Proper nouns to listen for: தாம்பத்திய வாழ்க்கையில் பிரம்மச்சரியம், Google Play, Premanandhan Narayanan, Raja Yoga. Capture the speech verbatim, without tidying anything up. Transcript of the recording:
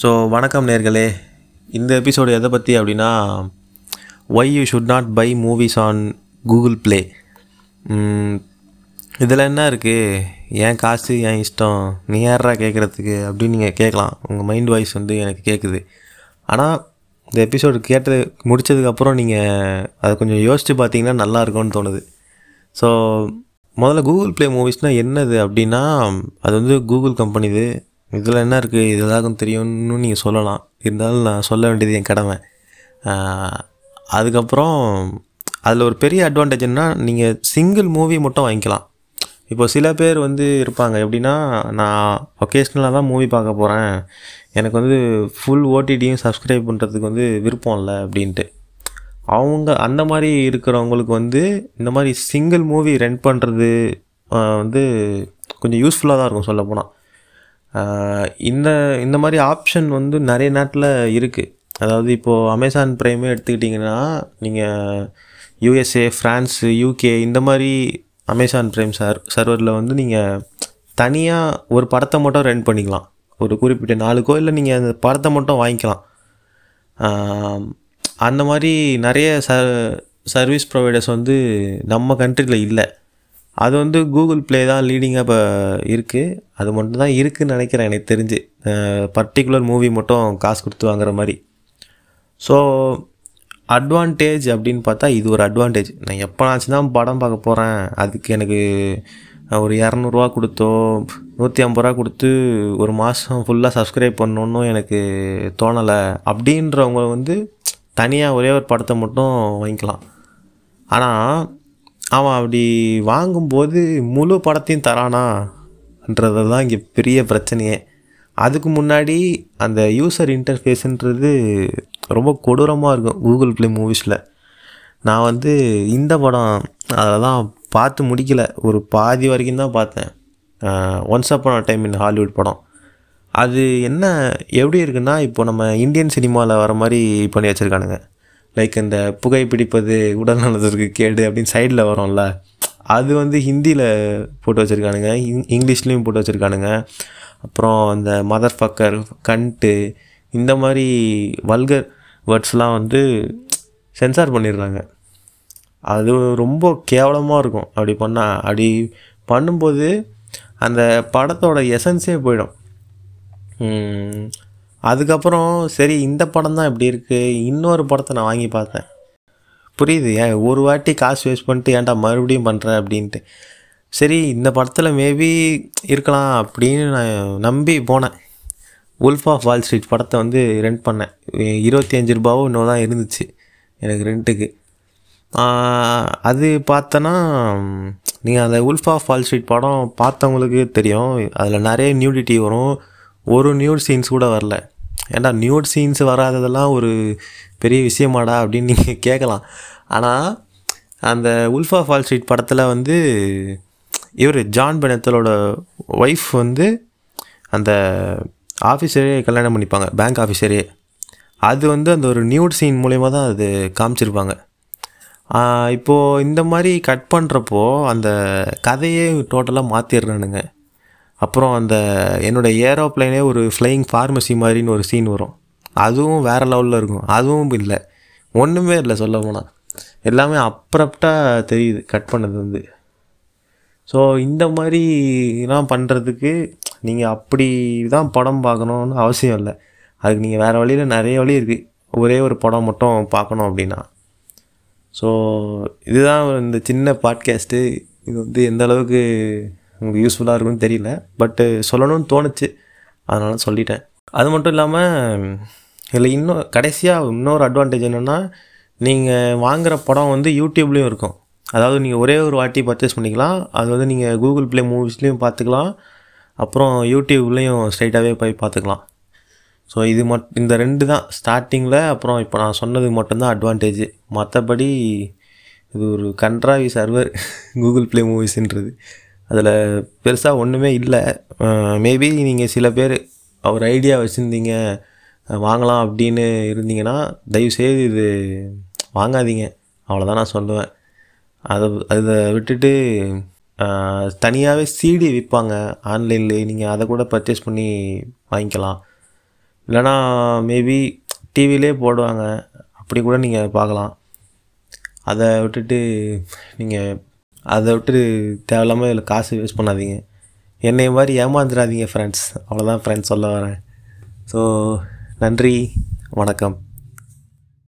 So வணக்கம் நேர்களே. இந்த எபிசோடு எதை பற்றி அப்படின்னா, why you should not buy movies on Google Play. இதில் என்ன இருக்குது, என் காசு என் இஷ்டம், நீ யாரா கேட்குறதுக்கு அப்படின்னு நீங்கள் கேட்கலாம். உங்கள் மைண்ட் வாய்ஸ் வந்து எனக்கு கேட்குது. ஆனால் இந்த எபிசோடு கேட்டு முடித்ததுக்கப்புறம் நீங்கள் அதை கொஞ்சம் யோசித்து பார்த்தீங்கன்னா நல்லாயிருக்கும்னு தோணுது. ஸோ முதல்ல கூகுள் ப்ளே மூவிஸ்னால் என்னது அப்படின்னா, அது வந்து கூகுள் கம்பெனி. இது இதில் என்ன இருக்குது, இது எல்லாருக்கும் தெரியும்னு நீங்கள் சொல்லலாம். இருந்தாலும் நான் சொல்ல வேண்டியது என் கடமை. அதுக்கப்புறம் அதில் ஒரு பெரிய அட்வான்டேஜ் என்ன, நீங்கள் சிங்கிள் மூவி மட்டும் வாங்கிக்கலாம். இப்போ சில பேர் வந்து இருப்பாங்க எப்படின்னா, நான் ஒகேஷ்னலாக தான் மூவி பார்க்க போகிறேன், எனக்கு வந்து ஃபுல் ஓடிடியும் சப்ஸ்கிரைப் பண்ணுறதுக்கு வந்து விருப்பம் இல்லை அப்படின்ட்டு. அவங்க அந்த மாதிரி இருக்கிறவங்களுக்கு வந்து இந்த மாதிரி சிங்கிள் மூவி ரெண்ட் பண்ணுறது வந்து கொஞ்சம் யூஸ்ஃபுல்லாக தான் இருக்கும் சொல்லப்போனால். இந்த இந்த மாதிரி ஆப்ஷன் வந்து நிறைய நாட்டில் இருக்குது. அதாவது இப்போது அமேசான் ப்ரைமே எடுத்துக்கிட்டிங்கன்னா, நீங்கள் யூஎஸ்ஏ, ஃப்ரான்ஸ், யூகே இந்த மாதிரி அமேசான் ப்ரைம் சர் சர்வரில் வந்து நீங்கள் தனியாக ஒரு படத்தை மட்டும் ரெண்ட் பண்ணிக்கலாம். ஒரு குறிப்பிட்ட நாளுக்கோ இல்லை நீங்கள் அந்த படத்தை மட்டும் வாங்கிக்கலாம். அந்த மாதிரி நிறைய ச சர்வீஸ் ப்ரொவைடர்ஸ் வந்து நம்ம கண்ட்ரியில் இல்லை. அது வந்து கூகுள் ப்ளே தான் லீடிங்காக இப்போ இருக்குது. அது மட்டும் தான் இருக்குதுன்னு நினைக்கிறேன் எனக்கு தெரிஞ்சு, பர்டிகுலர் மூவி மட்டும் காசு கொடுத்து வாங்குற மாதிரி. ஸோ அட்வான்டேஜ் அப்படின்னு பார்த்தா இது ஒரு அட்வான்டேஜ். நான் எப்போனாச்சு தான் படம் பார்க்க போகிறேன், அதுக்கு எனக்கு ஒரு இரநூறுவா கொடுத்தோ நூற்றி ஐம்பது ரூபா கொடுத்து ஒரு மாதம் ஃபுல்லாக சப்ஸ்கிரைப் பண்ணணுன்னு எனக்கு தோணலை அப்படின்றவங்க வந்து தனியாக ஒரே ஒரு படத்தை மட்டும் வாங்கிக்கலாம். ஆனால் அவன் அப்படி வாங்கும்போது முழு படத்தையும் தரானான்றது தான் இங்கே பெரிய பிரச்சனையே. அதுக்கு முன்னாடி அந்த யூசர் இன்டர்ஃபேஸுன்றது ரொம்ப கொடூரமாக இருக்கும் கூகுள் ப்ளே மூவிஸில். நான் வந்து இந்த படம் அதில் தான் பார்த்து முடிக்கலை, ஒரு பாதி வரைக்கும் தான் பார்த்தேன். Once upon a time in Hollywood படம். அது என்ன எப்படி இருக்குன்னா, இப்போ நம்ம இந்தியன் சினிமாவில் வர மாதிரி பண்ணி வச்சுருக்கானுங்க. லைக் இந்த புகைப்பிடிப்பது உடல் நலத்திற்கு கேடு அப்படின்னு சைடில் வரும்ல, அது வந்து ஹிந்தியில் போட்டு வச்சுருக்கானுங்க, இங் இங்கிலீஷ்லேயும் போட்டு வச்சுருக்கானுங்க. அப்புறம் அந்த மதர் ஃபக்கர், கண்ட்டு இந்த மாதிரி வல்கர் வேர்ட்ஸ்லாம் வந்து சென்சார் பண்ணிடுறாங்க. அது ரொம்ப கேவலமாக இருக்கும். அப்படி பண்ணால் அப்படி பண்ணும்போது அந்த படத்தோட எசன்ஸே போயிடும். அதுக்கப்புறம் சரி இந்த படம் தான் இப்படி இருக்குது, இன்னொரு படத்தை நான் வாங்கி பார்த்தேன், புரியுது, ஏன் ஒரு வாட்டி காசு வேஸ்ட் பண்ணிட்டு ஏன்டா மறுபடியும் பண்ணுறேன் அப்படின்ட்டு. சரி இந்த படத்தில் மேபி இருக்கலாம் அப்படின்னு நான் நம்பி போனேன். வுல்ஃப் ஆஃப் வால் ஸ்ட்ரீட் படத்தை வந்து ரெண்ட் பண்ணேன். இருபத்தி அஞ்சு ரூபாவோ இன்னும் தான் இருந்துச்சு எனக்கு ரெண்ட்டுக்கு. அது பார்த்தோன்னா, நீங்கள் அந்த வுல்ஃப் ஆஃப் வால் ஸ்ட்ரீட் படம் பார்த்தவங்களுக்கு தெரியும், அதில் நிறைய நியூடிட்டி வரும். ஒரு நியூட் சீன்ஸ் கூட வரல. ஏன்னா நியூட் சீன்ஸ் வராததெல்லாம் ஒரு பெரிய விஷயமாடா அப்படின்னு நீங்கள் கேட்கலாம். ஆனால் அந்த வுல்ஃப் ஆஃப் வால் ஸ்ட்ரீட் படத்தில் வந்து இவர் ஜான் பெனத்தலோட ஒய்ஃப் வந்து அந்த ஆஃபீஸரே கல்யாணம் பண்ணிப்பாங்க, பேங்க் ஆஃபீஸரே. அது வந்து அந்த ஒரு நியூட் சீன் மூலயமா தான் அது காமிச்சிருப்பாங்க. இப்போது இந்த மாதிரி கட் பண்ணுறப்போ அந்த கதையே டோட்டலாக மாற்றிடுறானுங்க. அப்புறம் அந்த என்னோடய ஏரோப்ளைனே ஒரு ஃப்ளையிங் ஃபார்மசி மாதிரின்னு ஒரு சீன் வரும், அதுவும் வேறு லெவலில் இருக்கும், அதுவும் இல்லை, ஒன்றுமே இல்லை சொல்ல போனால். எல்லாமே அப்ரப்டாக தெரியுது கட் பண்ணது வந்து. ஸோ இந்த மாதிரிலாம் பண்ணுறதுக்கு நீங்கள் அப்படி தான் படம் பார்க்கணுன்னு அவசியம் இல்லை. அதுக்கு நீங்கள் வேறு வழியில் நிறைய வழி இருக்குது, ஒரே ஒரு படம் மட்டும் பார்க்கணும் அப்படின்னா. ஸோ இதுதான் இந்த சின்ன பாட்காஸ்ட்டு. இது வந்து எந்த அளவுக்கு உங்களுக்கு யூஸ்ஃபுல்லாக இருக்குன்னு தெரியல, பட்டு சொல்லணும்னு தோணுச்சு, அதனால் சொல்லிட்டேன். அது மட்டும் இல்லாமல் இதில் இன்னும் கடைசியாக இன்னொரு அட்வான்டேஜ் என்னென்னா, நீங்கள் வாங்குகிற படம் வந்து யூடியூப்லேயும் இருக்கும். அதாவது நீங்கள் ஒரே ஒரு வாட்டி பர்ச்சேஸ் பண்ணிக்கலாம், அது வந்து நீங்கள் கூகுள் ப்ளே மூவிஸ்லேயும் பார்த்துக்கலாம், அப்புறம் யூடியூப்லேயும் ஸ்ட்ரைட்டாகவே போய் பார்த்துக்கலாம். ஸோ இது மட் இந்த ரெண்டு தான் ஸ்டார்டிங்கில். அப்புறம் இப்போ நான் சொன்னது மட்டும்தான் அட்வான்டேஜ். மற்றபடி இது ஒரு கண்ட்ராவி சர்வர் கூகுள் ப்ளே மூவிஸ்ன்றது. அதில் பெருசாக ஒன்றுமே இல்லை. மேபி நீங்கள் சில பேர் ஒரு ஐடியா வச்சுருந்தீங்க வாங்கலாம் அப்படின்னு இருந்தீங்கன்னா தயவுசெய்து இது வாங்காதீங்க, அவ்வளோதான் நான் சொல்லுவேன். அதை அதை விட்டுட்டு தனியாகவே சிடி விற்பாங்க ஆன்லைன்லேயே, நீங்கள் அதை கூட பர்ச்சேஸ் பண்ணி வாங்கிக்கலாம். இல்லைனா மேபி டிவிலே போடுவாங்க, அப்படி கூட நீங்கள் பார்க்கலாம். அதை விட்டுட்டு நீங்கள் அதை விட்டு தேவையில்லாமல் இதில் காசு வேஸ்ட் பண்ணாதீங்க. என்னை மாதிரி ஏமாந்துடாதீங்க ஃப்ரெண்ட்ஸ். அவ்வளோதான் ஃப்ரெண்ட்ஸ் சொல்ல வரேன். ஸோ நன்றி, வணக்கம்.